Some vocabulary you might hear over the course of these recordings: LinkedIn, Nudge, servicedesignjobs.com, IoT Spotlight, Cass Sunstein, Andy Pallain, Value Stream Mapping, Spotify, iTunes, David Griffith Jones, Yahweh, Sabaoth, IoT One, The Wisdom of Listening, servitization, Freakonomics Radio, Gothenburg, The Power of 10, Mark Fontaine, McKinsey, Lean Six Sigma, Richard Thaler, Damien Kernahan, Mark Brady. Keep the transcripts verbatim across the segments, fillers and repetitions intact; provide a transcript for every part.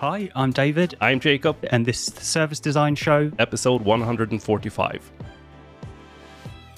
Hi, I'm David. I'm Jacob. And this is the Service Design Show, episode one forty-five.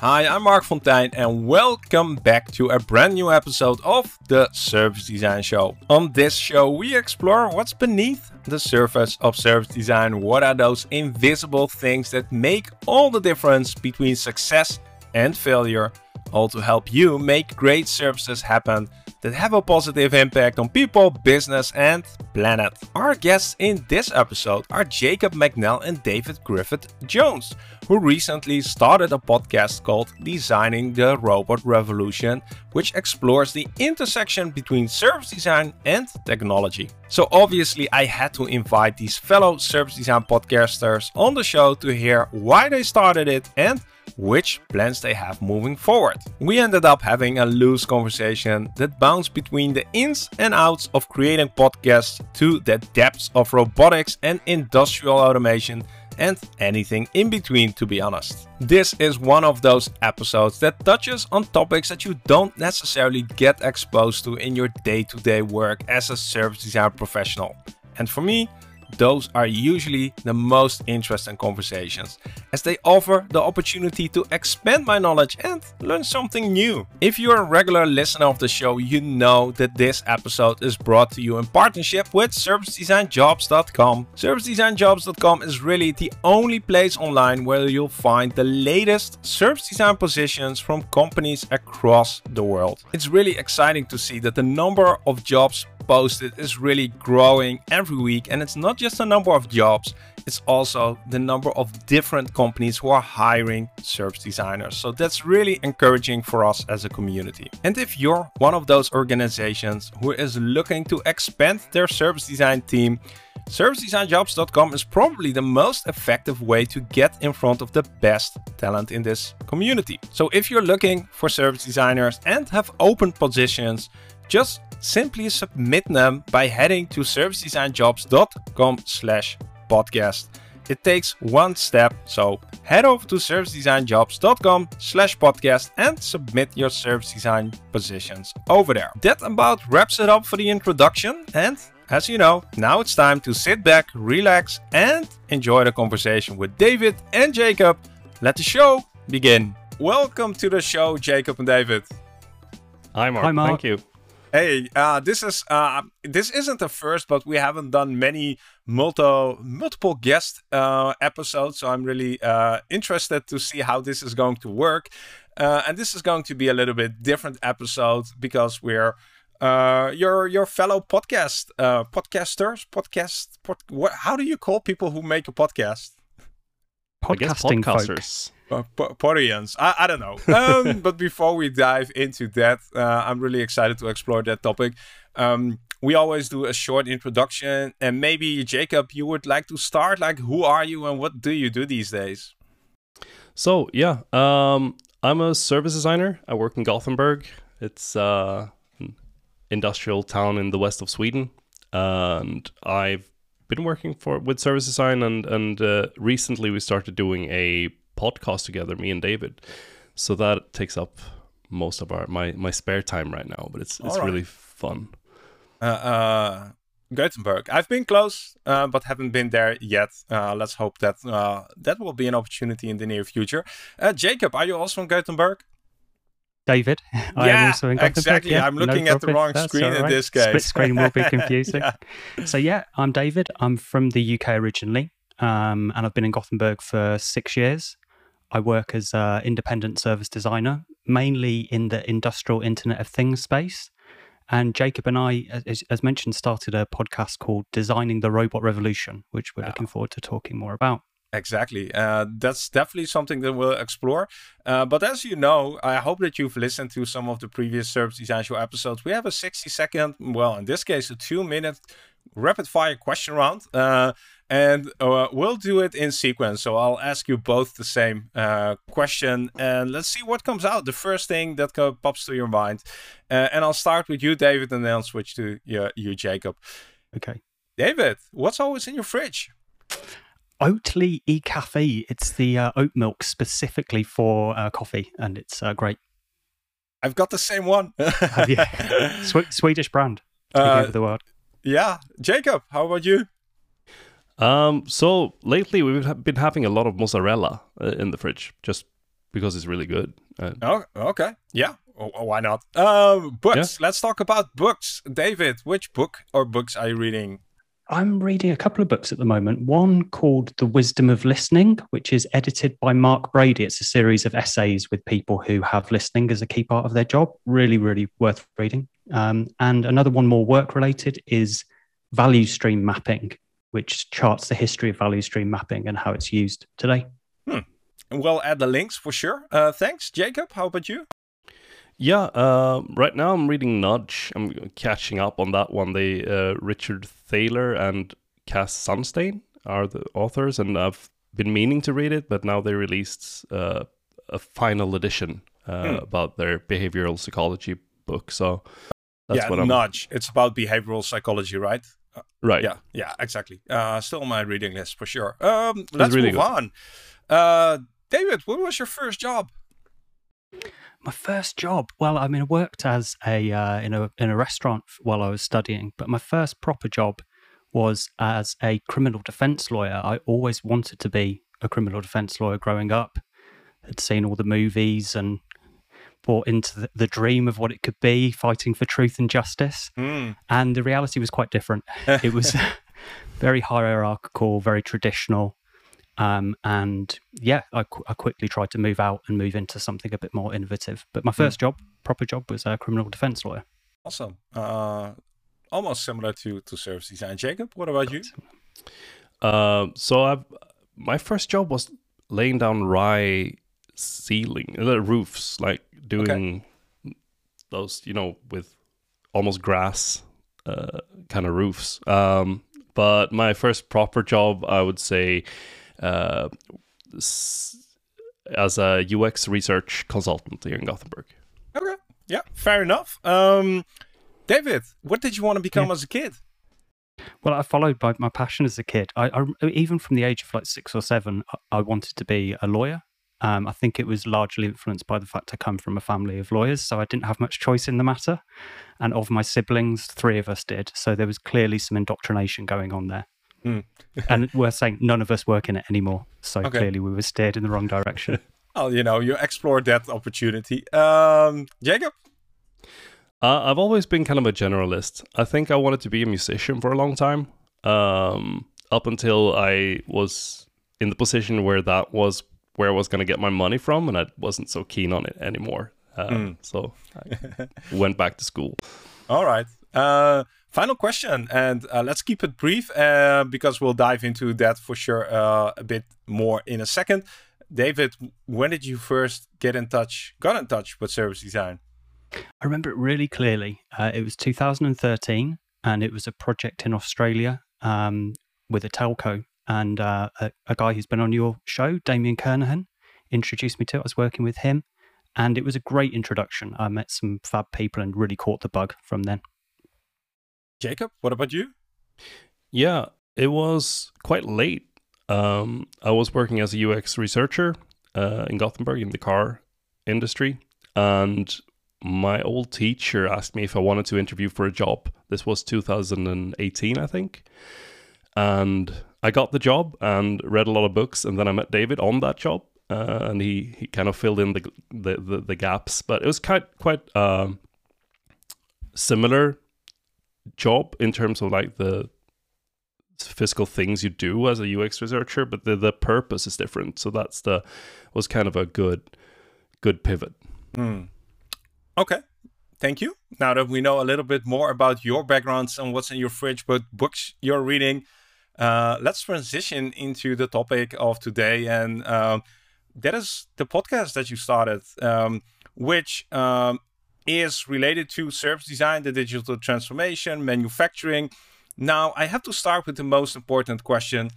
Hi, I'm Mark Fontaine, and welcome back to a brand new episode of the Service Design Show. On this show, we explore what's beneath the surface of service design. What are those invisible things that make all the difference between success and failure? All to help you make great services happen that have a positive impact on people, business and planet. Our guests in this episode are Jacob McNeil and David Griffith Jones, who recently started a podcast called Designing the Robot Revolution, which explores the intersection between service design and technology. So obviously I had to invite these fellow service design podcasters on the show to hear why they started it and which plans they have moving forward. We ended up having a loose conversation that bounced between the ins and outs of creating podcasts to the depths of robotics and industrial automation and anything in between, to be honest. This is one of those episodes that touches on topics that you don't necessarily get exposed to in your day-to-day work as a service design professional. And for me, those are usually the most interesting conversations, as they offer the opportunity to expand my knowledge and learn something new. If you're a regular listener of the show, you know that this episode is brought to you in partnership with service design jobs dot com. service design jobs dot com is really the only place online where you'll find the latest service design positions from companies across the world. It's really exciting to see that the number of jobs posted is really growing every week, and it's not just the number of jobs, it's also the number of different companies who are hiring service designers. So that's really encouraging for us as a community. And if you're one of those organizations who is looking to expand their service design team, service design jobs dot com is probably the most effective way to get in front of the best talent in this community. So if you're looking for service designers and have open positions, just simply submit them by heading to service design jobs dot com slash podcast. It takes one step, so head over to service design jobs dot com slash podcast and submit your service design positions over there. That about wraps it up for the introduction, and as you know, now it's time to sit back, relax and enjoy the conversation with David and Jacob. Let the show begin. Welcome to the show, Jacob and David. Hi Mark, Hi, Mark. Thank you. Hey, uh, this is uh, this isn't the first, but we haven't done many multi multiple guest uh, episodes, so I'm really uh, interested to see how this is going to work. Uh, and this is going to be a little bit different episode because we're uh, your your fellow podcast uh, podcasters, podcast. Pod, what, how do you call people who make a podcast? Podcasting podcasters. Folk. Podians. I, I don't know. Um, but before we dive into that, uh, I'm really excited to explore that topic. Um, we always do a short introduction, and maybe Jacob, you would like to start. Like, who are you and what do you do these days? So yeah, um, I'm a service designer. I work in Gothenburg. It's uh, an industrial town in the west of Sweden, and I've been working for with service design, and and uh, recently we started doing a podcast together, me and David, so that takes up most of our my my spare time right now, but it's it's right. Really fun. uh, uh Gothenburg, I've been close uh, but haven't been there yet. Uh let's hope that uh that will be an opportunity in the near future. uh Jacob, are you also in Gothenburg? David, I yeah, am also in Gothenburg. Exactly. Yeah, I'm looking no at problem. the wrong That's screen right. in this case. Split screen will be confusing. Yeah. So yeah, I'm David. I'm from the U K originally, um and I've been in Gothenburg for six years. I work as an independent service designer, mainly in the industrial Internet of Things space. And Jacob and I, as, as mentioned, started a podcast called Designing the Robot Revolution, which we're yeah. looking forward to talking more about. Exactly. Uh, that's definitely something that we'll explore. Uh, but as you know, I hope that you've listened to some of the previous Service Design Show episodes. We have a sixty second, well, in this case, a two minute rapid fire question round. Uh, And uh, we'll do it in sequence. So I'll ask you both the same uh, question, and let's see what comes out. The first thing that pops to your mind. Uh, and I'll start with you, David, and then I'll switch to you, you, Jacob. Okay. David, what's always in your fridge? Oatly e-cafe. It's the uh, oat milk specifically for uh, coffee, and it's uh, great. I've got the same one. Have you? Sw Swedish brand. Speaking uh, of the world. Yeah. Jacob, how about you? Um, so lately we've been having a lot of mozzarella in the fridge just because it's really good. Uh, oh, okay. Yeah. Oh, why not? Uh, books. Yeah. Let's talk about books. David, which book or books are you reading? I'm reading a couple of books at the moment. One called The Wisdom of Listening, which is edited by Mark Brady. It's a series of essays with people who have listening as a key part of their job. Really, really worth reading. Um, and another one more work-related is Value Stream Mapping, which charts the history of value stream mapping and how it's used today. Hmm. We'll add the links for sure. Uh, thanks, Jacob. How about you? Yeah, uh, right now I'm reading Nudge. I'm catching up on that one. They, uh, Richard Thaler and Cass Sunstein are the authors, and I've been meaning to read it, but now they released uh, a final edition uh, hmm. about their behavioral psychology book. So that's yeah, what I'm... Nudge. It's about behavioral psychology, right? Right. Yeah, yeah, exactly. Uh, still on my reading list for sure. Um, let's really move good. on. Uh, David, what was your first job? My first job? Well, I mean, I worked as a uh, in a in a restaurant while I was studying, but my first proper job was as a criminal defense lawyer. I always wanted to be a criminal defense lawyer growing up. I'd seen all the movies and bought into the, the dream of what it could be, fighting for truth and justice. Mm. And the reality was quite different. It was very hierarchical, very traditional. Um, and yeah, I, qu I quickly tried to move out and move into something a bit more innovative. But my first mm. job, proper job, was a criminal defense lawyer. Awesome. Uh, almost similar to, to service design. Jacob, what about you? Uh, so I've, my first job was laying down rye ceiling, uh, roofs, like doing okay. those, you know, with almost grass uh, kind of roofs. Um, but my first proper job, I would say, Uh, as a U X research consultant here in Gothenburg. Okay, yeah, fair enough. Um, David, what did you want to become yeah. as a kid? Well, I followed by my passion as a kid. I, I even from the age of like six or seven, I, I wanted to be a lawyer. Um, I think it was largely influenced by the fact I come from a family of lawyers, so I didn't have much choice in the matter. And of my siblings, three of us did. So there was clearly some indoctrination going on there. Mm. And we're saying none of us work in it anymore. So okay. clearly we were steered in the wrong direction. Well, you know, you explored that opportunity. Um, Jacob? Uh, I've always been kind of a generalist. I think I wanted to be a musician for a long time, um, up until I was in the position where that was where I was going to get my money from, and I wasn't so keen on it anymore. Uh, mm. So I went back to school. All right. Uh, final question, and uh, let's keep it brief uh, because we'll dive into that for sure uh, a bit more in a second. David, when did you first get in touch, got in touch with service design? I remember it really clearly. Uh, it was two thousand thirteen, and it was a project in Australia um, with a telco, and uh, a, a guy who's been on your show, Damien Kernahan, introduced me to it. I was working with him, and it was a great introduction. I met some fab people and really caught the bug from then. Jacob, what about you? Yeah, it was quite late. Um, I was working as a U X researcher uh, in Gothenburg in the car industry. And my old teacher asked me if I wanted to interview for a job. This was two thousand eighteen, I think. And I got the job and read a lot of books. And then I met David on that job. Uh, and he, he kind of filled in the, the, the, the gaps. But it was quite, quite uh, similar job in terms of like the physical things you do as a U X researcher, but the, the purpose is different. So that's the was kind of a good good pivot. Mm. Okay, thank you. Now that we know a little bit more about your backgrounds and what's in your fridge, but books you're reading, uh, let's transition into the topic of today, and um, that is the podcast that you started, um, which. Um, is related to service design, the digital transformation, manufacturing. Now, I have to start with the most important question.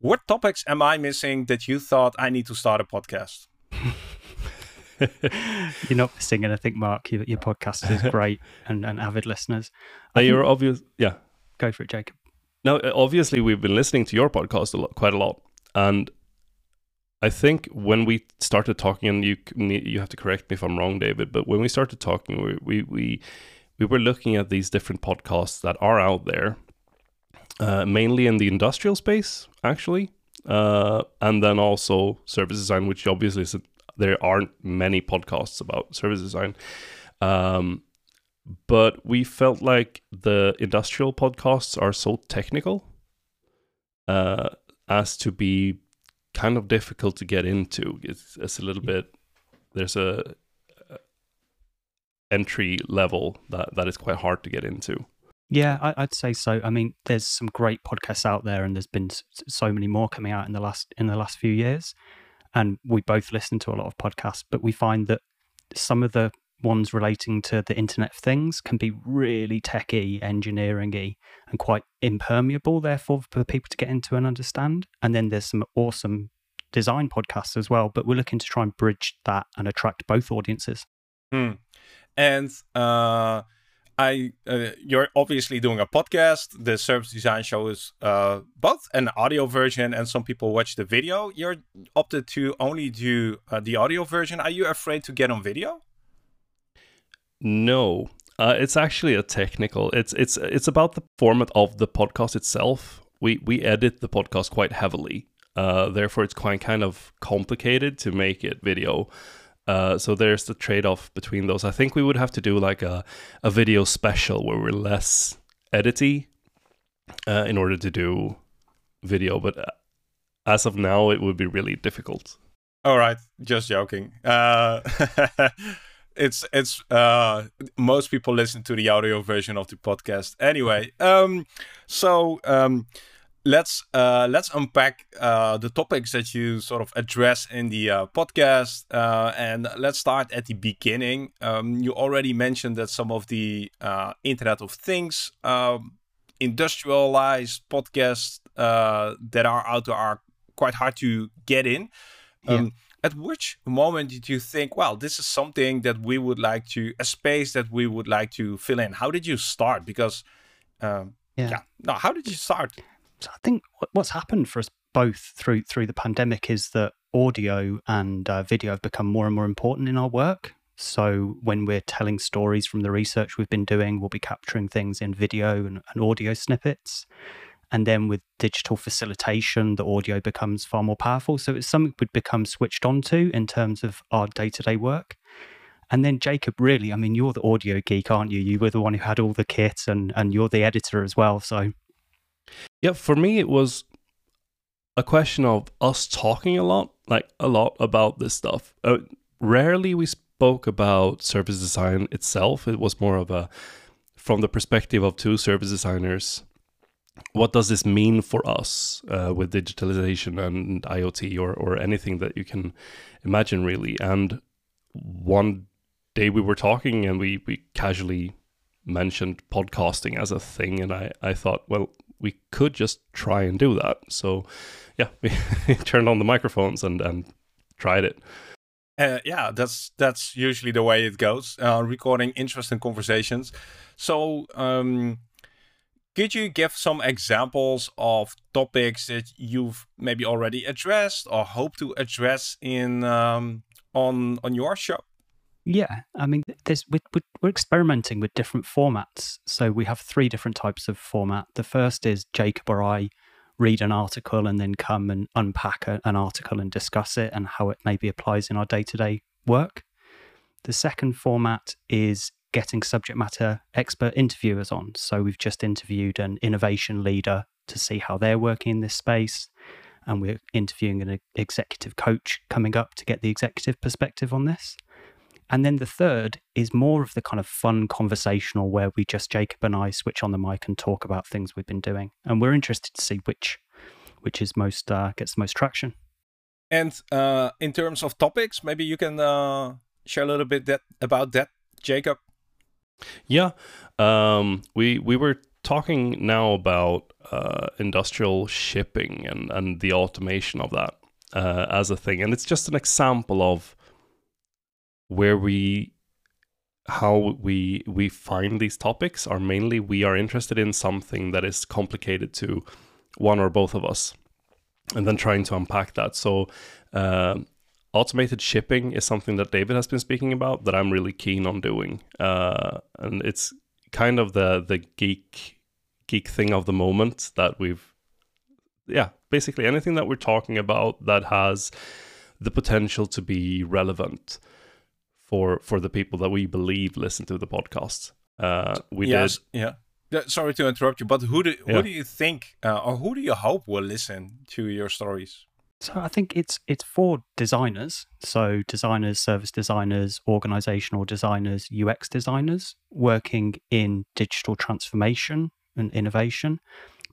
What topics am I missing that you thought I need to start a podcast? You're not missing anything, Mark. Your, your podcast is great and, and avid listeners. Are you obvious? Yeah. Go for it, Jacob. No, obviously, we've been listening to your podcast a lot, quite a lot. And I think when we started talking, and you you have to correct me if I'm wrong, David, but when we started talking, we we we, we were looking at these different podcasts that are out there, uh, mainly in the industrial space, actually. Uh, and then also service design, which obviously is a, there aren't many podcasts about service design. Um, but we felt like the industrial podcasts are so technical uh, as to be kind of difficult to get into. It's, it's a little bit, there's a, a entry level that, that is quite hard to get into. Yeah, I'd say so. I mean, there's some great podcasts out there, and there's been so many more coming out in the last in the last few years. And we both listen to a lot of podcasts, but we find that some of the ones relating to the Internet of Things can be really techy, engineering-y, and quite impermeable, therefore, for people to get into and understand. And then there's some awesome design podcasts as well, but we're looking to try and bridge that and attract both audiences. Hmm. And... uh I, uh, you're obviously doing a podcast. The Service Design Show is uh, both an audio version and some people watch the video. You're opted to only do uh, the audio version. Are you afraid to get on video? No, uh, it's actually a technical. It's it's it's about the format of the podcast itself. We we edit the podcast quite heavily, uh, therefore it's quite kind of complicated to make it video. Uh, so there's the trade-off between those. I think we would have to do like a, a video special where we're less edity uh, in order to do video. But uh, as of now, it would be really difficult. All right. Just joking. Uh, it's it's uh, most people listen to the audio version of the podcast anyway. Um, so... Um, Let's uh, let's unpack uh, the topics that you sort of address in the uh, podcast, uh, and let's start at the beginning. Um, you already mentioned that some of the uh, Internet of Things, um, industrialized podcasts uh, that are out there are quite hard to get in. Um, yeah. At which moment did you think, well, this is something that we would like to, a space that we would like to fill in? How did you start? Because, um, yeah. yeah, no, how did you start? So I think what's happened for us both through through the pandemic is that audio and uh, video have become more and more important in our work. So when we're telling stories from the research we've been doing, we'll be capturing things in video and, and audio snippets. And then with digital facilitation, the audio becomes far more powerful. So it's something we've become switched on to in terms of our day-to-day work. And then Jacob, really, I mean, you're the audio geek, aren't you? You were the one who had all the kit, and, and you're the editor as well, so... Yeah, for me, it was a question of us talking a lot, like a lot about this stuff. Uh, rarely we spoke about service design itself. It was more of a, from the perspective of two service designers, what does this mean for us uh, with digitalization and IoT or, or anything that you can imagine, really? And one day we were talking and we, we casually mentioned podcasting as a thing. And I, I thought, well... we could just try and do that. So yeah, we turned on the microphones and, and tried it. Uh, yeah, that's that's usually the way it goes, uh, recording interesting conversations. So um, could you give some examples of topics that you've maybe already addressed or hope to address in um, on, on your show? Yeah, I mean, there's, we're, we're experimenting with different formats. So we have three different types of format. The first is Jacob or I read an article and then come and unpack a, an article and discuss it and how it maybe applies in our day-to-day work. The second format is getting subject matter expert interviewers on. So we've just interviewed an innovation leader to see how they're working in this space. And we're interviewing an executive coach coming up to get the executive perspective on this. And then the third is more of the kind of fun conversational where we just, Jacob and I, switch on the mic and talk about things we've been doing. And we're interested to see which which is most uh, gets the most traction. And uh, in terms of topics, maybe you can uh, share a little bit that about that, Jacob. Yeah, um, we, we were talking now about uh, industrial shipping and, and the automation of that uh, as a thing. And it's just an example of where we, how we we find these topics are mainly we are interested in something that is complicated to one or both of us, and then trying to unpack that. So uh, automated shipping is something that David has been speaking about that I'm really keen on doing. Uh, and it's kind of the the geek geek thing of the moment that we've, yeah, basically anything that we're talking about that has the potential to be relevant for for the people that we believe listen to the podcast. Uh, we yes, did, yeah. Sorry to interrupt you, but who do who yeah. do you think uh, or who do you hope will listen to your stories? So I think it's it's for designers. So designers, service designers, organizational designers, U X designers working in digital transformation and innovation,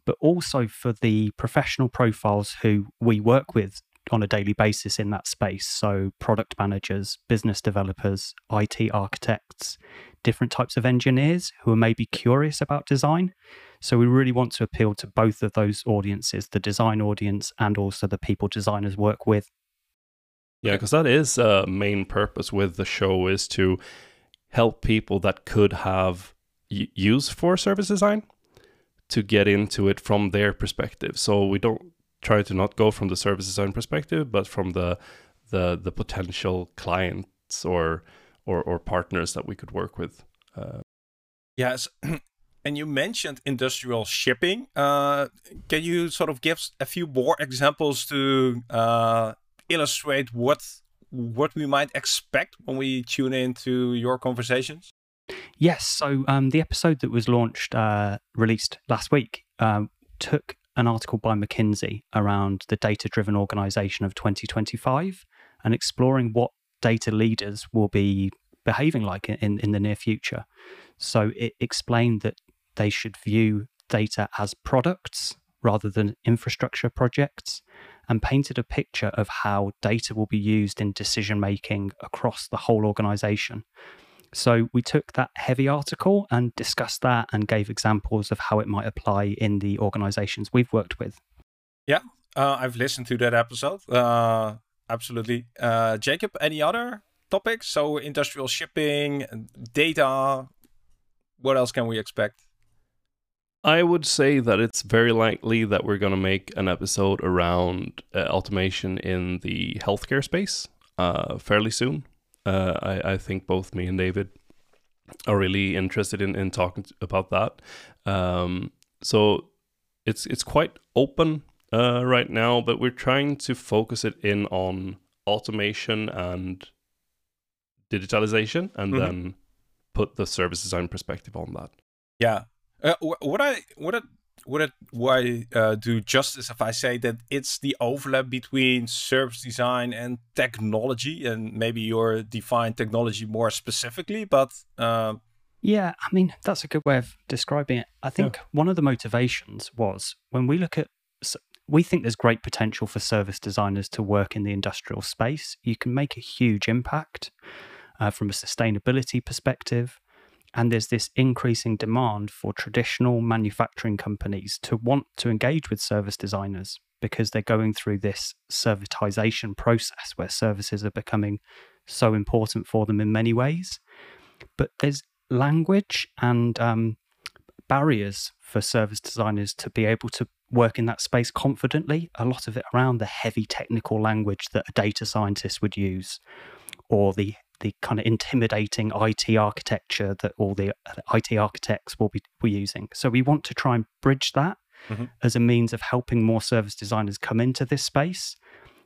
but also for the professional profiles who we work with on a daily basis in that space. So product managers, business developers, I T architects, different types of engineers who are maybe curious about design. So we really want to appeal to both of those audiences, the design audience and also the people designers work with. Yeah, because that is a main purpose with the show, is to help people that could have use for service design to get into it from their perspective. So we don't try to not go from the service design perspective, but from the the the potential clients or or, or partners that we could work with. Uh, yes, and you mentioned industrial shipping. Uh, can you sort of give a few more examples to uh, illustrate what what we might expect when we tune into your conversations? Yes. So um, the episode that was launched, uh, released last week, um, took an article by McKinsey around the data-driven organization of twenty twenty-five and exploring what data leaders will be behaving like in, in the near future. So it explained that they should view data as products rather than infrastructure projects, and painted a picture of how data will be used in decision-making across the whole organization. So we took that heavy article and discussed that and gave examples of how it might apply in the organizations we've worked with. Yeah, uh, I've listened to that episode. Uh, absolutely. Uh, Jacob, any other topics? So industrial shipping, data, what else can we expect? I would say that it's very likely that we're going to make an episode around uh, automation in the healthcare space uh, fairly soon. Uh, I, I think both me and David are really interested in, in talking to, about that. Um, so it's it's quite open uh, right now, but we're trying to focus it in on automation and digitalization, and mm-hmm. then put the service design perspective on that. Yeah, uh, what I what I would it why uh, do justice if I say that it's the overlap between service design and technology, and maybe you're defining technology more specifically, but uh... yeah, I mean, that's a good way of describing it. I think yeah. one of the motivations was, when we look at, we think there's great potential for service designers to work in the industrial space. You can make a huge impact uh, from a sustainability perspective. And there's this increasing demand for traditional manufacturing companies to want to engage with service designers because they're going through this servitization process where services are becoming so important for them in many ways. But there's language and um, barriers for service designers to be able to work in that space confidently. A lot of it around the heavy technical language that a data scientist would use, or the the kind of intimidating I T architecture that all the I T architects will be, be using. So we want to try and bridge that mm-hmm. as a means of helping more service designers come into this space,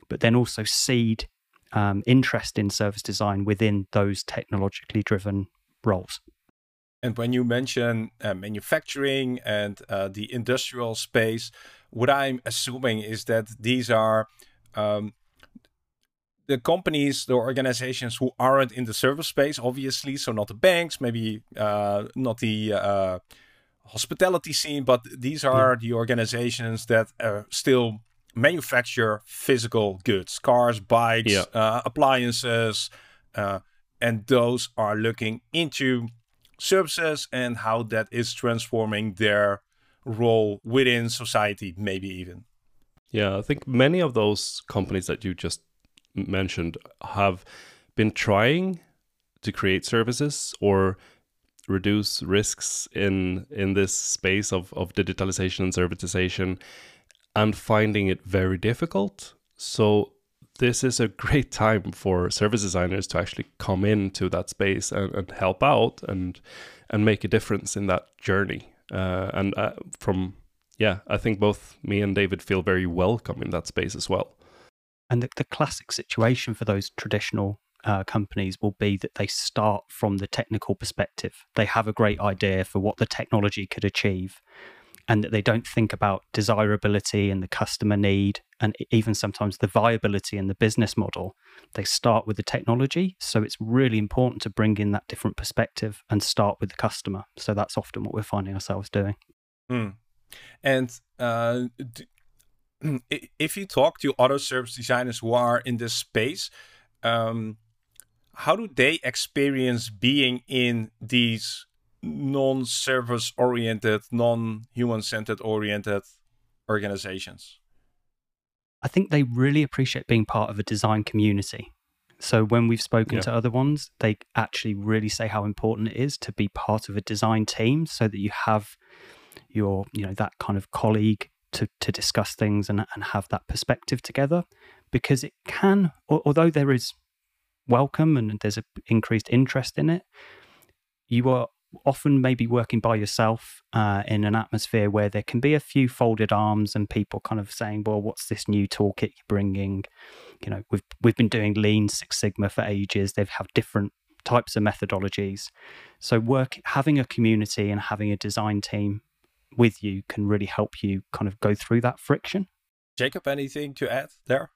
but then also seed um, interest in service design within those technologically driven roles. And when you mention uh, manufacturing and uh, the industrial space, what I'm assuming is that these are... Um, the companies, the organizations who aren't in the service space, obviously, so not the banks, maybe uh, not the uh, hospitality scene, but these are yeah. the organizations that uh, still manufacture physical goods, cars, bikes, yeah. uh, appliances, uh, and those are looking into services and how that is transforming their role within society, maybe even. Yeah, I think many of those companies that you just mentioned have been trying to create services or reduce risks in in this space of, of digitalization and servitization, and finding it very difficult. So this is a great time for service designers to actually come into that space and, and help out and and make a difference in that journey. Uh, and uh, from, yeah, I think both me and David feel very welcome in that space as well. And the, the classic situation for those traditional uh, companies will be that they start from the technical perspective. They have a great idea for what the technology could achieve, and that they don't think about desirability and the customer need, and even sometimes the viability and the business model. They start with the technology. So it's really important to bring in that different perspective and start with the customer. So that's often what we're finding ourselves doing. Mm. And uh, do, if you talk to other service designers who are in this space, um, how do they experience being in these non-service oriented, non-human centered oriented organizations? I think they really appreciate being part of a design community. So when we've spoken yeah. to other ones, they actually really say how important it is to be part of a design team, so that you have your, you know, that kind of colleague to, to discuss things and, and have that perspective together. Because it can, although there is welcome and there's an increased interest in it, you are often maybe working by yourself uh, in an atmosphere where there can be a few folded arms and people kind of saying, well, what's this new toolkit you're bringing? You know, we've we've been doing Lean Six Sigma for ages. They've have different types of methodologies. So work, having a community and having a design team with you can really help you kind of go through that friction. Jacob, anything to add there?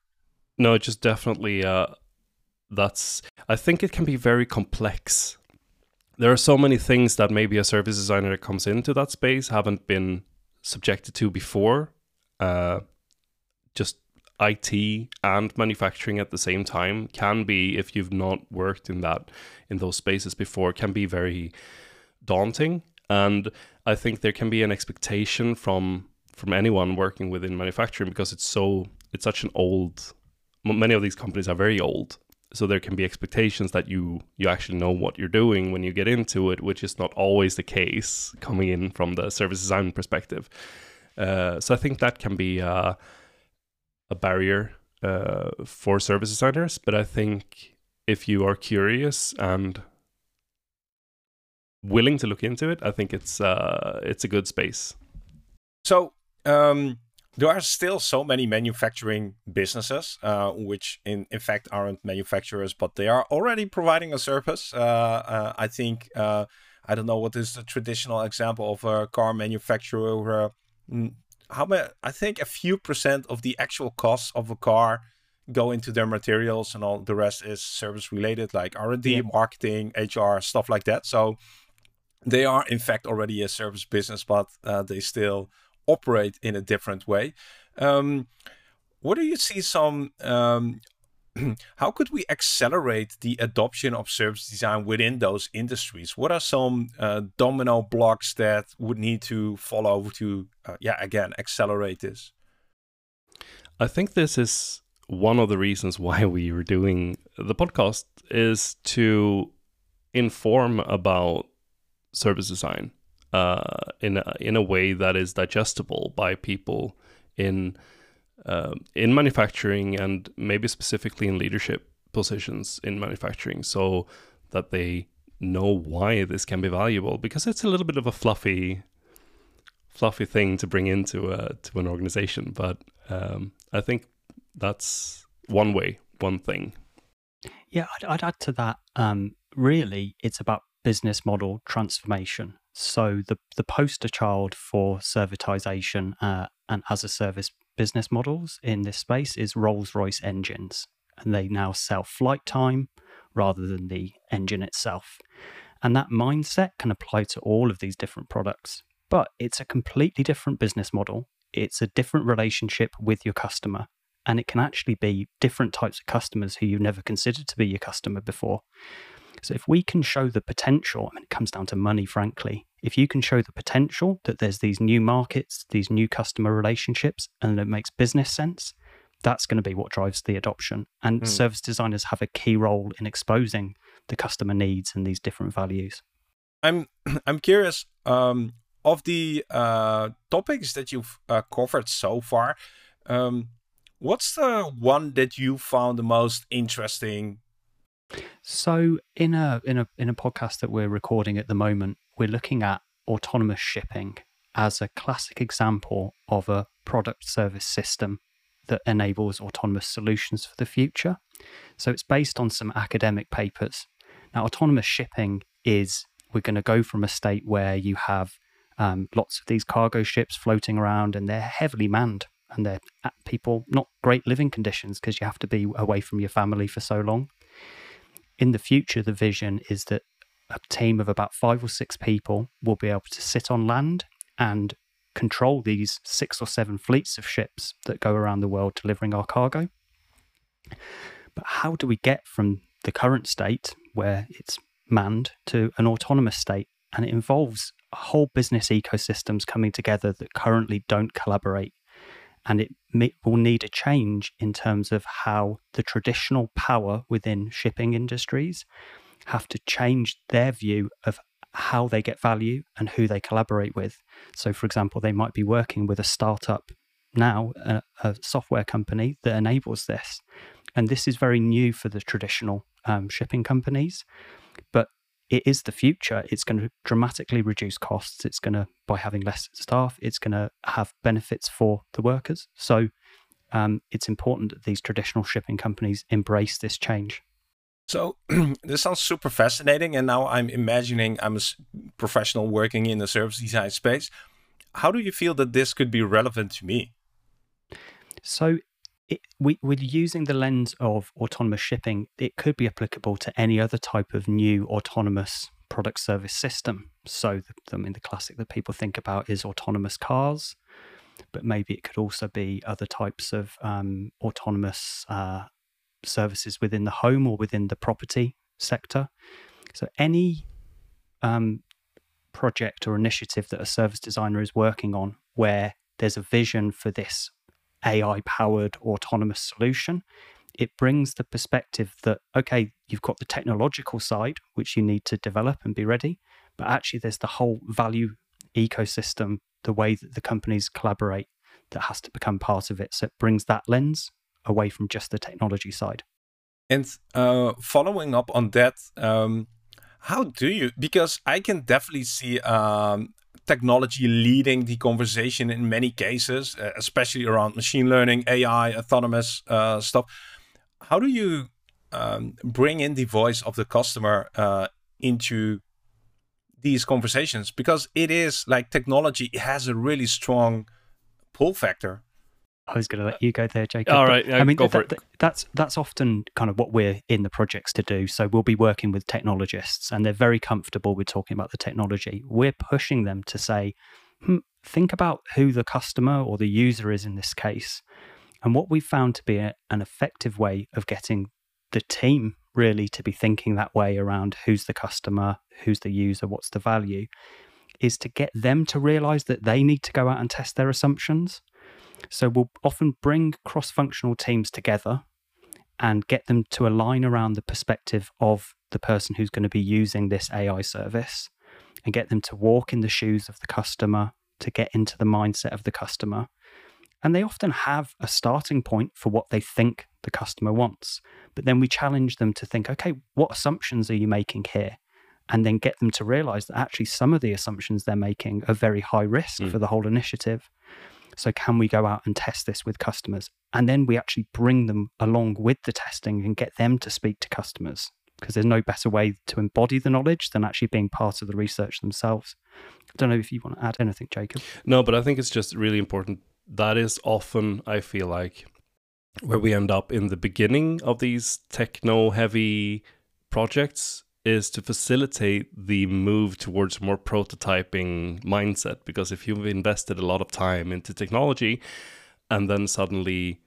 No, just definitely uh, that's, I think it can be very complex. There are so many things that maybe a service designer that comes into that space haven't been subjected to before. Uh, just I T and manufacturing at the same time can be, if you've not worked in that, in those spaces before, can be very daunting. And I think there can be an expectation from from anyone working within manufacturing, because it's so it's such an old. Many of these companies are very old. So there can be expectations that you you actually know what you're doing when you get into it, which is not always the case coming in from the service design perspective. Uh, so I think that can be uh, a barrier uh, for service designers. But I think if you are curious and willing to look into it, I think it's uh, it's a good space. So um... there are still so many manufacturing businesses, uh, which in, in fact aren't manufacturers, but they are already providing a service. Uh, uh, I think, uh, I don't know what is the traditional example of a car manufacturer. Where, how many, I think a few percent of the actual costs of a car go into their materials, and all the rest is service related, like R and D, yeah. marketing, H R, stuff like that. So they are in fact already a service business, but uh, they still operate in a different way. Um, what do you see some, um, how could we accelerate the adoption of service design within those industries? What are some uh, domino blocks that would need to follow to, uh, yeah, again, accelerate this? I think this is one of the reasons why we were doing the podcast, is to inform about service design. Uh, in a, in a way that is digestible by people in uh, in manufacturing, and maybe specifically in leadership positions in manufacturing, so that they know why this can be valuable. Because it's a little bit of a fluffy, fluffy thing to bring into a, to an organization. But um, I think that's one way, one thing. Yeah, I'd, I'd add to that. Um, really, it's about business model transformation. So the, the poster child for servitization uh, and as a service business models in this space is Rolls-Royce engines. And they now sell flight time rather than the engine itself. And that mindset can apply to all of these different products. But it's a completely different business model. It's a different relationship with your customer. And it can actually be different types of customers who you never considered to be your customer before. So if we can show the potential, I mean, it comes down to money, frankly, if you can show the potential that there's these new markets, these new customer relationships, and it makes business sense, that's going to be what drives the adoption. And mm. service designers have a key role in exposing the customer needs and these different values. I'm I'm curious, um, of the uh, topics that you've uh, covered so far, um, what's the one that you found the most interesting? So in a in a in a podcast that we're recording at the moment, we're looking at autonomous shipping as a classic example of a product service system that enables autonomous solutions for the future. So it's based on some academic papers. Now, autonomous shipping is, we're going to go from a state where you have um, lots of these cargo ships floating around, and they're heavily manned, and they're at people, not great living conditions because you have to be away from your family for so long. In the future, the vision is that a team of about five or six people will be able to sit on land and control these six or seven fleets of ships that go around the world delivering our cargo. But how do we get from the current state where it's manned to an autonomous state? And it involves whole business ecosystems coming together that currently don't collaborate. And it may, will need a change in terms of how the traditional power within shipping industries have to change their view of how they get value and who they collaborate with. So, for example, they might be working with a startup now, a, a software company that enables this. And this is very new for the traditional um, shipping companies, but it is the future. It's going to dramatically reduce costs. It's going to, by having less staff, it's going to have benefits for the workers. So um, it's important that these traditional shipping companies embrace this change. So this sounds super fascinating. And now I'm imagining I'm a professional working in the service design space. How do you feel that this could be relevant to me? So it, we, we're using the lens of autonomous shipping. It could be applicable to any other type of new autonomous product service system. So the, I mean, the classic that people think about is autonomous cars, but maybe it could also be other types of um, autonomous uh, services within the home or within the property sector. So any um, project or initiative that a service designer is working on where there's a vision for this A I-powered autonomous solution, it brings the perspective that, okay, you've got the technological side, which you need to develop and be ready, but actually there's the whole value ecosystem, the way that the companies collaborate, that has to become part of it. So it brings that lens away from just the technology side. And uh, following up on that, um, how do you, because I can definitely see um, technology leading the conversation in many cases, especially around machine learning, A I, autonomous uh, stuff. How do you um, bring in the voice of the customer uh, into these conversations? Because it is like technology has a really strong pull factor. I was going to let you go there, Jacob. All right, yeah, I mean, go for th- th- it. That's, that's often kind of what we're in the projects to do. So we'll be working with technologists and they're very comfortable with talking about the technology. We're pushing them to say, hmm, think about who the customer or the user is in this case. And what we found to be a, an effective way of getting the team really to be thinking that way around who's the customer, who's the user, what's the value, is to get them to realize that they need to go out and test their assumptions. So we'll often bring cross-functional teams together and get them to align around the perspective of the person who's going to be using this A I service and get them to walk in the shoes of the customer, to get into the mindset of the customer. And they often have a starting point for what they think the customer wants. But then we challenge them to think, okay, what assumptions are you making here? And then get them to realize that actually some of the assumptions they're making are very high risk mm. for the whole initiative. So can we go out and test this with customers? And then we actually bring them along with the testing and get them to speak to customers, because there's no better way to embody the knowledge than actually being part of the research themselves. I don't know if you want to add anything, Jacob. No, but I think it's just really important. That is often, I feel like, where we end up in the beginning of these techno-heavy projects is to facilitate the move towards more prototyping mindset. Because if you've invested a lot of time into technology and then suddenly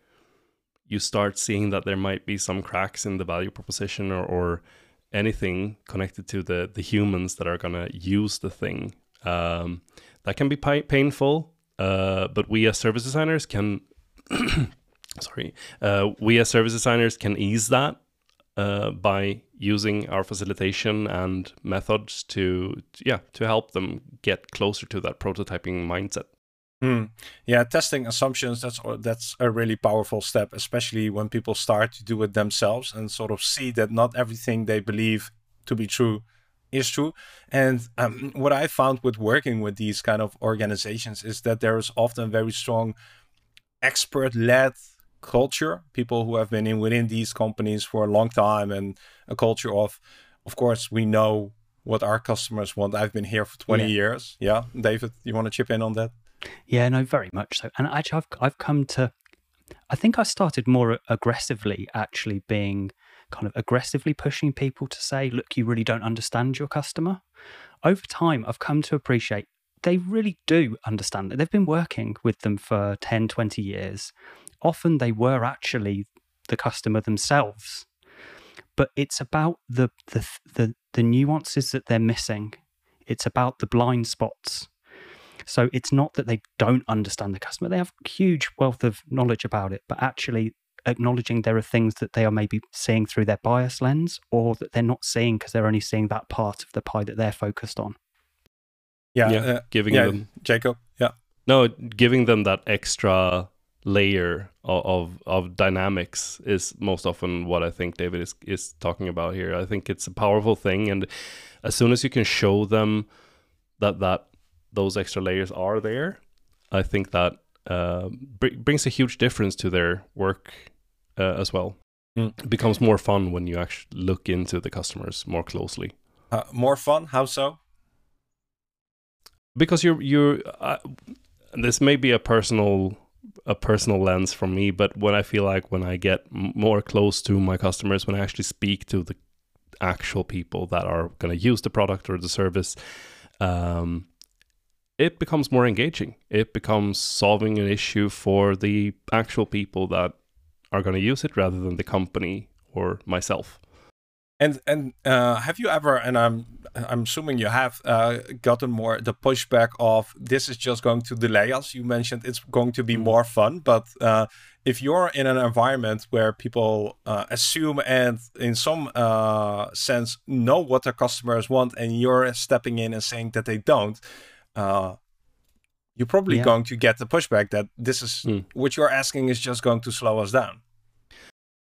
you start seeing that there might be some cracks in the value proposition or, or anything connected to the, the humans that are going to use the thing, um, that can be pi- painful. Uh, but we as service designers can, sorry, uh, we as service designers can ease that Uh, by using our facilitation and methods to, yeah, to help them get closer to that prototyping mindset. Mm. Yeah, testing assumptions, that's that's a really powerful step, especially when people start to do it themselves and sort of see that not everything they believe to be true issue. And um, what I found with working with these kind of organizations is that there is often very strong expert-led culture, people who have been in within these companies for a long time, and a culture of, of course, we know what our customers want. I've been here for twenty yeah. years. Yeah. David, you want to chip in on that? Yeah, no, very much so. And actually, I've, I've come to, I think I started more aggressively actually being kind of aggressively pushing people to say, look, you really don't understand your customer. Over time, I've come to appreciate they really do understand that. They've been working with them for ten, twenty years. Often they were actually the customer themselves, but it's about the, the, the, the nuances that they're missing. It's about the blind spots. So it's not that they don't understand the customer. They have a huge wealth of knowledge about it, but actually acknowledging there are things that they are maybe seeing through their bias lens, or that they're not seeing because they're only seeing that part of the pie that they're focused on. Yeah. yeah uh, giving yeah, them... Jacob, yeah. No, giving them that extra layer of, of of dynamics is most often what I think David is is talking about here. I think it's a powerful thing, and as soon as you can show them that that those extra layers are there, I think that uh, br brings a huge difference to their work uh, as well. Mm. It becomes more fun when you actually look into the customers more closely. Uh, more fun? How so? Because you're you're. Uh, this may be a personal. a personal lens from me, but when I feel like when I get more close to my customers, when I actually speak to the actual people that are going to use the product or the service, um, it becomes more engaging. It becomes solving an issue for the actual people that are going to use it rather than the company or myself. And and uh, have you ever, and I'm I'm assuming you have, uh, gotten more the pushback of this is just going to delay us? You mentioned it's going to be more fun, but uh, if you're in an environment where people uh, assume and in some uh, sense know what their customers want, and you're stepping in and saying that they don't, uh, you're probably yeah. going to get the pushback that this is mm. what you're asking is just going to slow us down.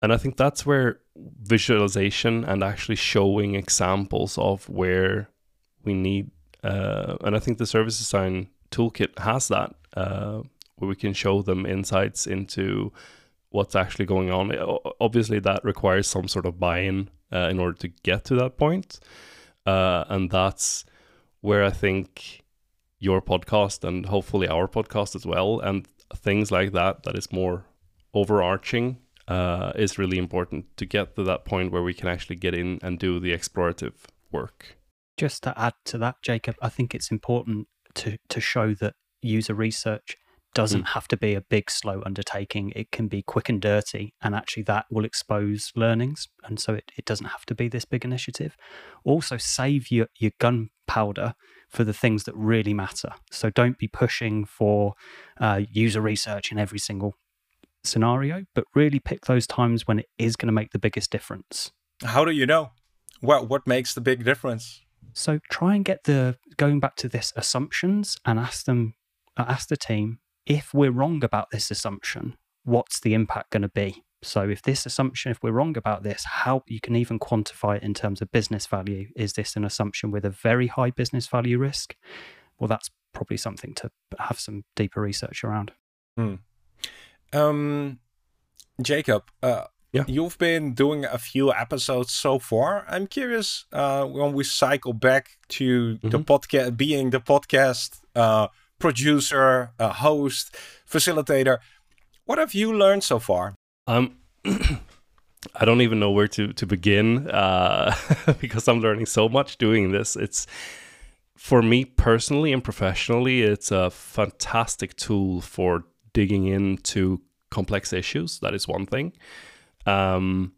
And I think that's where visualization and actually showing examples of where we need, uh, and I think the service design toolkit has that, uh, where we can show them insights into what's actually going on. Obviously, that requires some sort of buy-in uh, in order to get to that point. Uh, and that's where I think your podcast, and hopefully our podcast as well, and things like that, that is more overarching, Uh, is really important to get to that point where we can actually get in and do the explorative work. Just to add to that, Jacob, I think it's important to, to show that user research doesn't mm. have to be a big, slow undertaking. It can be quick and dirty, and actually that will expose learnings. And so it, it doesn't have to be this big initiative. Also, save your, your gunpowder for the things that really matter. So don't be pushing for uh, user research in every single scenario, but really pick those times when it is going to make the biggest difference. How do you know? Well, what makes the big difference? So try and get the, going back to this assumptions, and ask them, uh, ask the team, if we're wrong about this assumption, what's the impact going to be? So if this assumption, if we're wrong about this, how you can even quantify it in terms of business value. Is this an assumption with a very high business value risk? Well, that's probably something to have some deeper research around. Hmm. Um, Jacob, uh, yeah. you've been doing a few episodes so far. I'm curious, uh, when we cycle back to mm-hmm. the podcast, being the podcast uh, producer, uh, host, facilitator, what have you learned so far? Um, I don't even know where to, to begin uh, because I'm learning so much doing this. It's, for me personally and professionally, it's a fantastic tool for digging into complex issues. That is one thing. Um,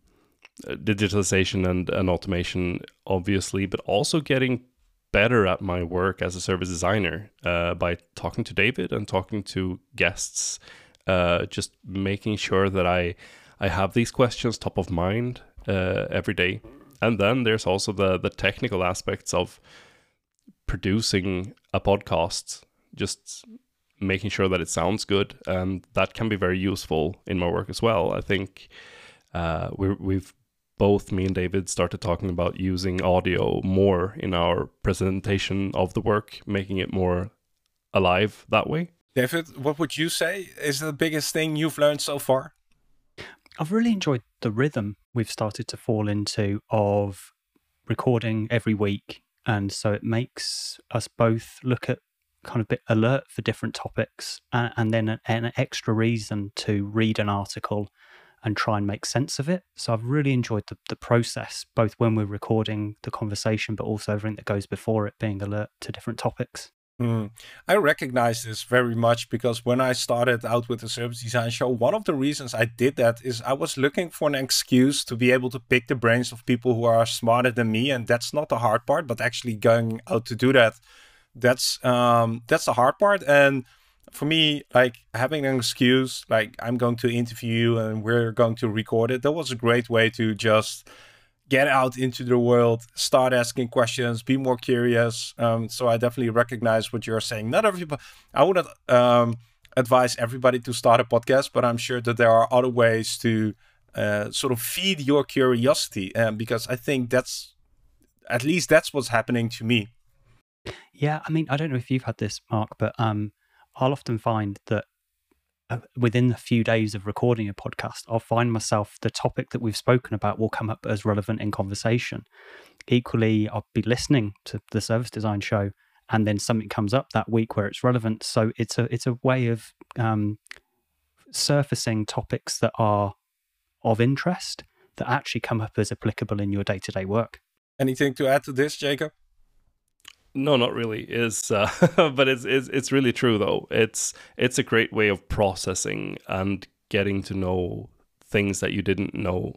digitalization and, and automation, obviously, but also getting better at my work as a service designer uh, by talking to David and talking to guests, uh, just making sure that I, I have these questions top of mind uh, every day. And then there's also the, the technical aspects of producing a podcast, just making sure that it sounds good, and that can be very useful in my work as well. I think uh, we're, we've both me and David started talking about using audio more in our presentation of the work, making it more alive that way. David, what would you say is the biggest thing you've learned so far? I've really enjoyed the rhythm we've started to fall into of recording every week. And so it makes us both look at kind of a bit alert for different topics and, and then an, an extra reason to read an article and try and make sense of it. So I've really enjoyed the, the process, both when we're recording the conversation, but also everything that goes before it, being alert to different topics. Mm. I recognize this very much because when I started out with the Service Design Show, one of the reasons I did that is I was looking for an excuse to be able to pick the brains of people who are smarter than me. And that's not the hard part, but actually going out to do that, that's um, that's the hard part. And for me, like having an excuse, like I'm going to interview you and we're going to record it, that was a great way to just get out into the world, start asking questions, be more curious. Um, so I definitely recognize what you're saying. Not everybody, I wouldn't um, advise everybody to start a podcast, but I'm sure that there are other ways to uh, sort of feed your curiosity, um, because I think that's, at least that's what's happening to me. Yeah, I mean, I don't know if you've had this, Mark, but um, I'll often find that within a few days of recording a podcast, I'll find myself the topic that we've spoken about will come up as relevant in conversation. Equally, I'll be listening to the Service Design Show and then something comes up that week where it's relevant. So it's a it's a way of um, surfacing topics that are of interest that actually come up as applicable in your day-to-day work. Anything to add to this, Jacob? No, not really. Is uh, but it's, it's it's really true though. It's it's a great way of processing and getting to know things that you didn't know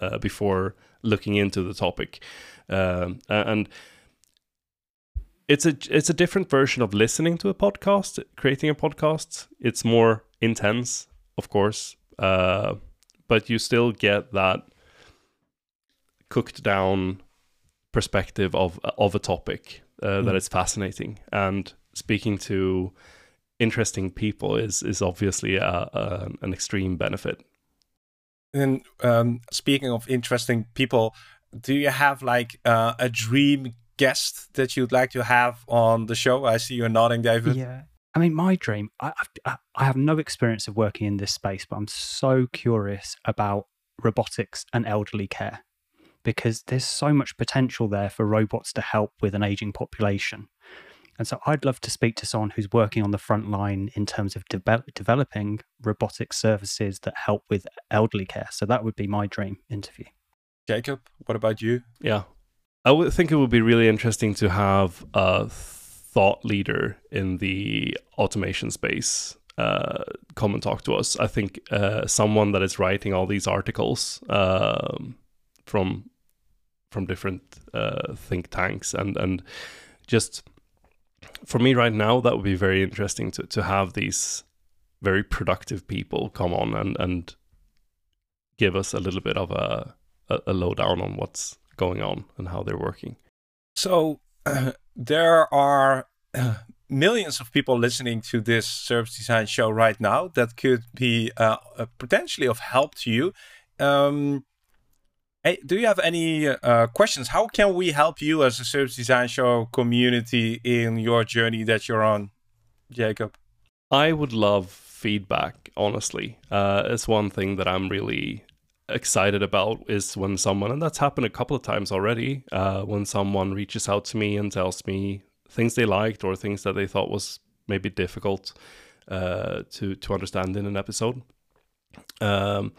uh, before looking into the topic, um, and it's a it's a different version of listening to a podcast, creating a podcast. It's more intense, of course, uh, but you still get that cooked down perspective of of a topic. Uh, that is fascinating, and speaking to interesting people is is obviously a, a, an extreme benefit. And um, speaking of interesting people, do you have like uh, a dream guest that you'd like to have on the show? I see you're nodding, David. Yeah, I mean, my dream. I I've, I have no experience of working in this space, but I'm so curious about robotics and elderly care, because there's so much potential there for robots to help with an aging population. And so I'd love to speak to someone who's working on the front line in terms of de- developing robotic services that help with elderly care. So that would be my dream interview. Jacob, what about you? Yeah, I would think it would be really interesting to have a thought leader in the automation space uh, come and talk to us. I think uh, someone that is writing all these articles um, from... from different uh, think tanks. And, and just for me right now, that would be very interesting to, to have these very productive people come on and, and give us a little bit of a, a, a lowdown on what's going on and how they're working. So uh, there are uh, millions of people listening to this Service Design Show right now that could be uh, potentially of help to you. Um, Hey, do you have any uh, questions? How can we help you as a Service Design Show community in your journey that you're on, Jacob? I would love feedback, honestly. Uh, it's one thing that I'm really excited about is when someone, and that's happened a couple of times already, uh, when someone reaches out to me and tells me things they liked or things that they thought was maybe difficult uh, to, to understand in an episode. Um,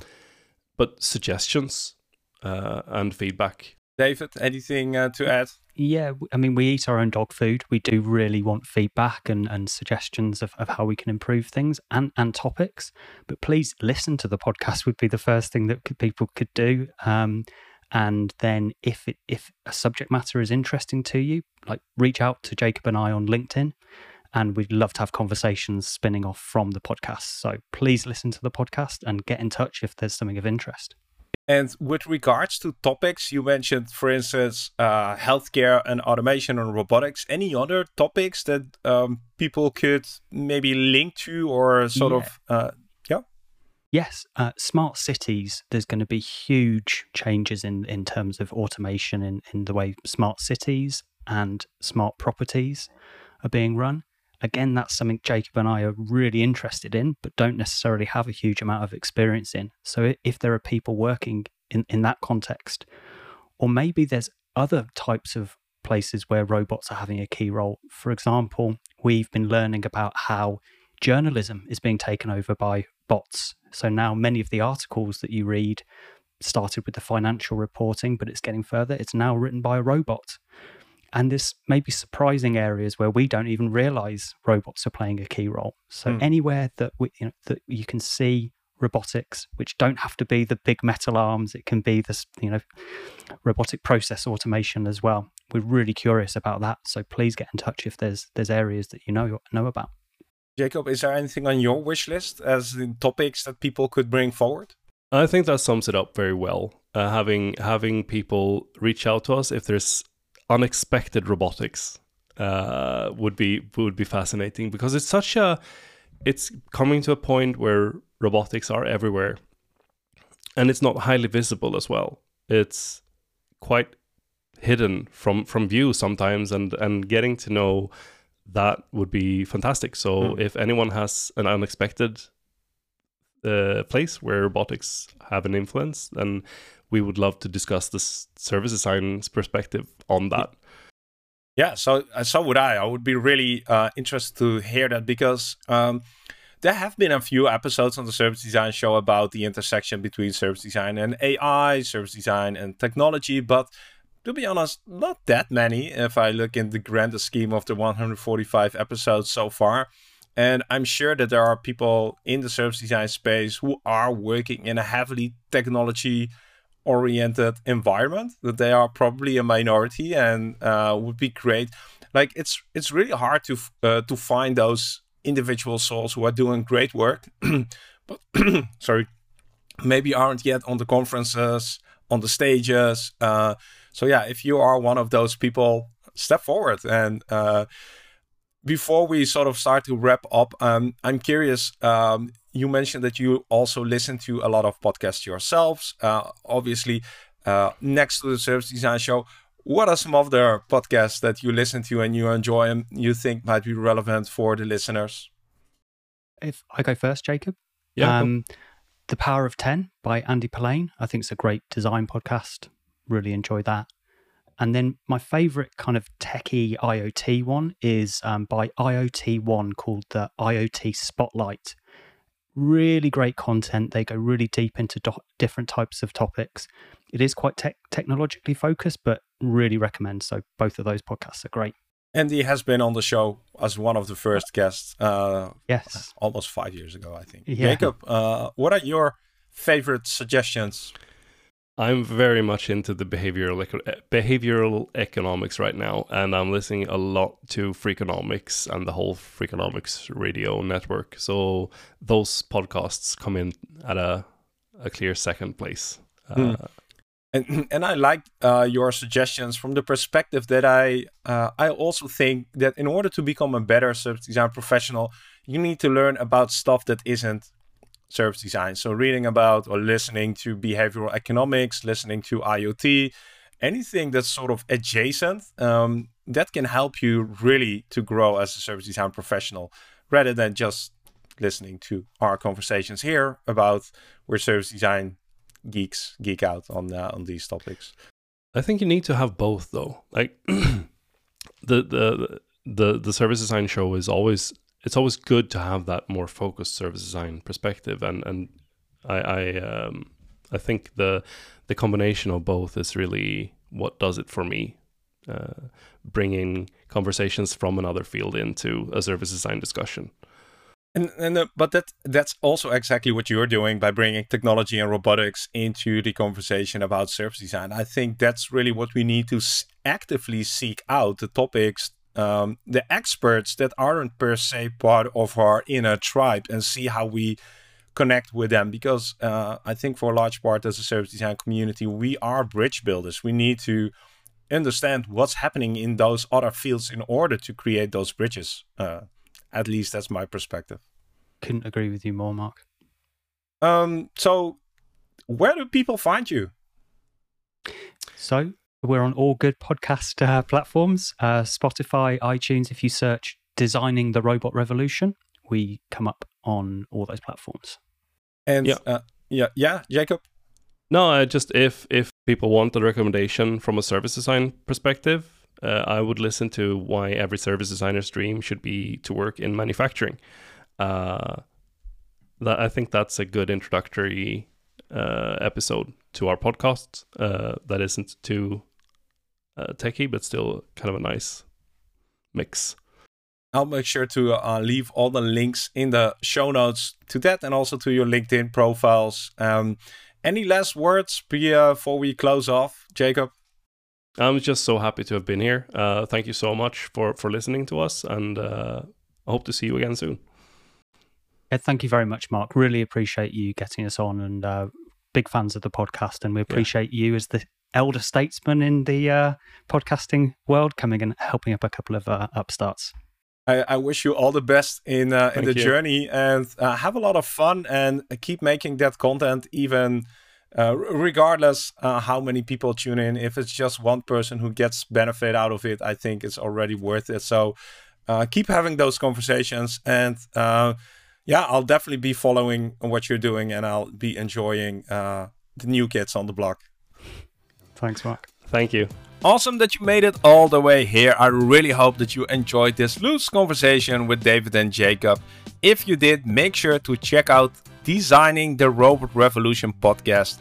but suggestions... Uh, and feedback. David, anything uh, to add? Yeah, I mean, we eat our own dog food. We do really want feedback and, and suggestions of, of how we can improve things and, and topics. But please listen to the podcast would be the first thing that could, people could do. Um, and then if, it, if a subject matter is interesting to you, like reach out to Jacob and I on LinkedIn. And we'd love to have conversations spinning off from the podcast. So please listen to the podcast and get in touch if there's something of interest. And with regards to topics, you mentioned, for instance, uh, healthcare and automation and robotics. Any other topics that um, people could maybe link to or sort yeah. of, uh, yeah? Yes, uh, smart cities, there's going to be huge changes in, in terms of automation in, in the way smart cities and smart properties are being run. Again, that's something Jacob and I are really interested in, but don't necessarily have a huge amount of experience in. So if there are people working in, in that context, or maybe there's other types of places where robots are having a key role. For example, we've been learning about how journalism is being taken over by bots. So now many of the articles that you read started with the financial reporting, but it's getting further. It's now written by a robot. And this may be surprising areas where we don't even realize robots are playing a key role. So mm. anywhere that we, you know, that you can see robotics, which don't have to be the big metal arms, it can be this, you know, robotic process automation as well. We're really curious about that. So please get in touch if there's there's areas that you know know about. Jacob, is there anything on your wish list as in topics that people could bring forward? I think that sums it up very well. Uh, having having people reach out to us if there's unexpected robotics uh, would be would be fascinating, because it's such a it's coming to a point where robotics are everywhere, and it's not highly visible as well. It's quite hidden from from view sometimes, and and getting to know that would be fantastic. So mm. if anyone has an unexpected uh, place where robotics have an influence, then we would love to discuss the service design's perspective on that. Yeah, so so would I. I would be really uh, interested to hear that, because um, there have been a few episodes on the Service Design Show about the intersection between service design and A I, service design and technology, but to be honest, not that many if I look in the grander scheme of the one hundred forty-five episodes so far. And I'm sure that there are people in the service design space who are working in a heavily technology oriented environment, that they are probably a minority, and uh, would be great. Like it's it's really hard to uh, to find those individual souls who are doing great work, but sorry, maybe aren't yet on the conferences, on the stages. Uh, so yeah, if you are one of those people, step forward. And uh, before we sort of start to wrap up, um, I'm curious. Um, You mentioned that you also listen to a lot of podcasts yourselves, uh, obviously, uh, next to the Service Design Show. What are some of the podcasts that you listen to and you enjoy and you think might be relevant for the listeners? If I go first, Jacob. Yeah. Um, cool. The Power of ten by Andy Pallain. I think it's a great design podcast. Really enjoy that. And then my favorite kind of techie IoT one is um, by IoT One, called the IoT Spotlight. Really great content. They go really deep into do different types of topics. It is quite te technologically focused, but really recommend. So both of those podcasts are great. Andy has been on the show as one of the first guests. Uh, yes. Almost five years ago, I think. Yeah. Jacob, uh, what are your favorite suggestions? I'm very much into the behavioral, behavioral economics right now, and I'm listening a lot to Freakonomics and the whole Freakonomics Radio network. So those podcasts come in at a, a clear second place. Mm. Uh, and, and I like uh, your suggestions from the perspective that I, uh, I also think that in order to become a better service design professional, you need to learn about stuff that isn't service design. So reading about or listening to behavioral economics, listening to IoT, anything that's sort of adjacent, um, that can help you really to grow as a service design professional, rather than just listening to our conversations here about where service design geeks geek out on uh, on these topics. I think you need to have both, though. Like the, the the the service design show is always. It's always good to have that more focused service design perspective, and and I I, um, I think the the combination of both is really what does it for me. Uh, bringing conversations from another field into a service design discussion. And and uh, but that that's also exactly what you're doing by bringing technology and robotics into the conversation about service design. I think that's really what we need to actively seek out, the topics. Um, the experts that aren't per se part of our inner tribe, and see how we connect with them, because uh, I think for a large part as a service design community, we are bridge builders. We need to understand what's happening in those other fields in order to create those bridges. Uh, at least that's my perspective. Couldn't agree with you more, Mark. Um, so where do people find you? So we're on all good podcast uh, platforms, uh, Spotify, iTunes. If you search Designing the Robot Revolution, we come up on all those platforms. And yeah, uh, yeah, yeah, Jacob? No, uh, just if if people want a recommendation from a service design perspective, Uh, I would listen to why every service designer's dream should be to work in manufacturing. Uh, that, I think that's a good introductory uh, episode to our podcast. Uh, that isn't too uh, techie, but still kind of a nice mix. I'll make sure to uh, leave all the links in the show notes to that, and also to your LinkedIn profiles. Um, any last words before we close off, Jacob? I'm just so happy to have been here. Uh, thank you so much for, for listening to us, and uh, I hope to see you again soon. Yeah, thank you very much, Mark. Really appreciate you getting us on, and uh, big fans of the podcast, and we appreciate yeah. you as the elder statesman in the uh, podcasting world, coming and helping up a couple of uh, upstarts. I, I wish you all the best in uh, in the you. journey, and uh, have a lot of fun, and keep making that content even Uh, regardless uh, how many people tune in. If it's just one person who gets benefit out of it, I think it's already worth it. So uh, keep having those conversations, and uh, yeah, I'll definitely be following what you're doing, and I'll be enjoying uh, the new kids on the block. Thanks, Mark. Thank you. Awesome that you made it all the way here. I really hope that you enjoyed this loose conversation with David and Jacob. If you did, make sure to check out Designing the Robot Revolution podcast,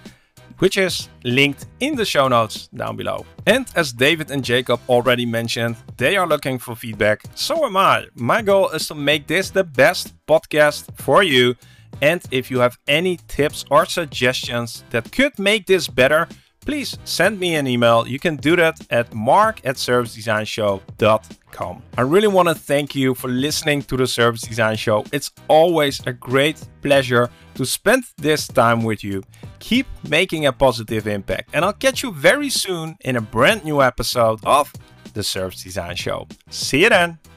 which is linked in the show notes down below. And as David and Jacob already mentioned, they are looking for feedback. So am I. My goal is to make this the best podcast for you. And if you have any tips or suggestions that could make this better, please send me an email. You can do that at mark at service design job dot com. I really want to thank you for listening to the Service Design Show. It's always a great pleasure to spend this time with you. Keep making a positive impact, and I'll catch you very soon in a brand new episode of the Service Design Show. See you then.